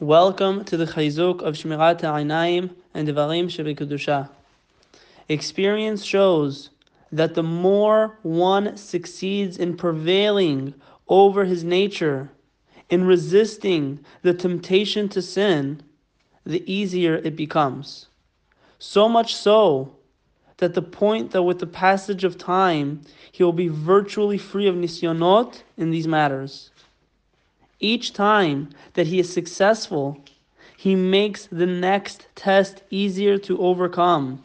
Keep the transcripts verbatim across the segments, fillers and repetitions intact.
Welcome to the Chayzuk of Shmirat Einayim and Dvarim She'be'Kadushah. Experience shows that the more one succeeds in prevailing over his nature, in resisting the temptation to sin, the easier it becomes. So much so that the point that with the passage of time, he will be virtually free of nisyonot in these matters. Each time that he is successful, he makes the next test easier to overcome.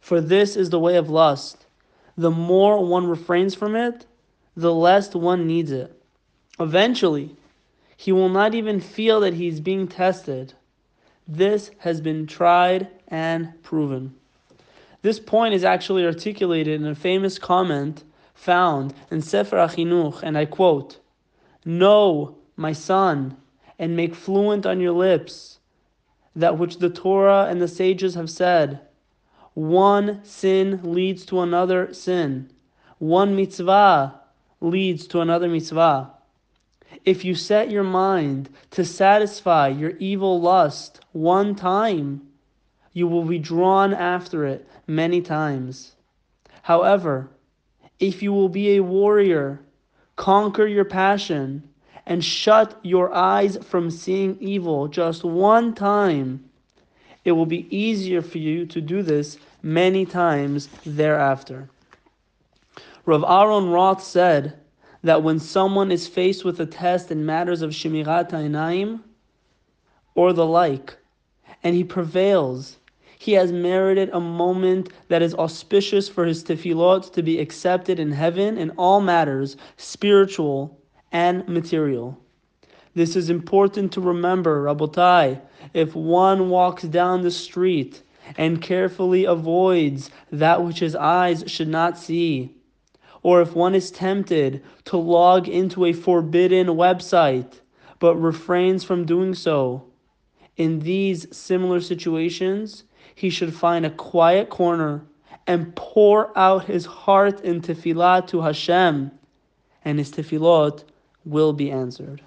For this is the way of lust. The more one refrains from it, the less one needs it. Eventually, he will not even feel that he is being tested. This has been tried and proven. This point is actually articulated in a famous comment found in Sefer Achinuch, and I quote, "Know, my son, and make fluent on your lips that which the Torah and the sages have said. One sin leads to another sin. One mitzvah leads to another mitzvah. If you set your mind to satisfy your evil lust one time, you will be drawn after it many times. However, if you will be a warrior, conquer your passion and shut your eyes from seeing evil just one time, it will be easier for you to do this many times thereafter." Rav Aaron Roth said that when someone is faced with a test in matters of Shemirat Ha'inaim or the like, and he prevails, he has merited a moment that is auspicious for his tefillot to be accepted in heaven in all matters, spiritual and material. This is important to remember, Rabbutai. If one walks down the street and carefully avoids that which his eyes should not see, or if one is tempted to log into a forbidden website but refrains from doing so, in these similar situations, he should find a quiet corner and pour out his heart in tefillah to Hashem, and his tefillot will be answered.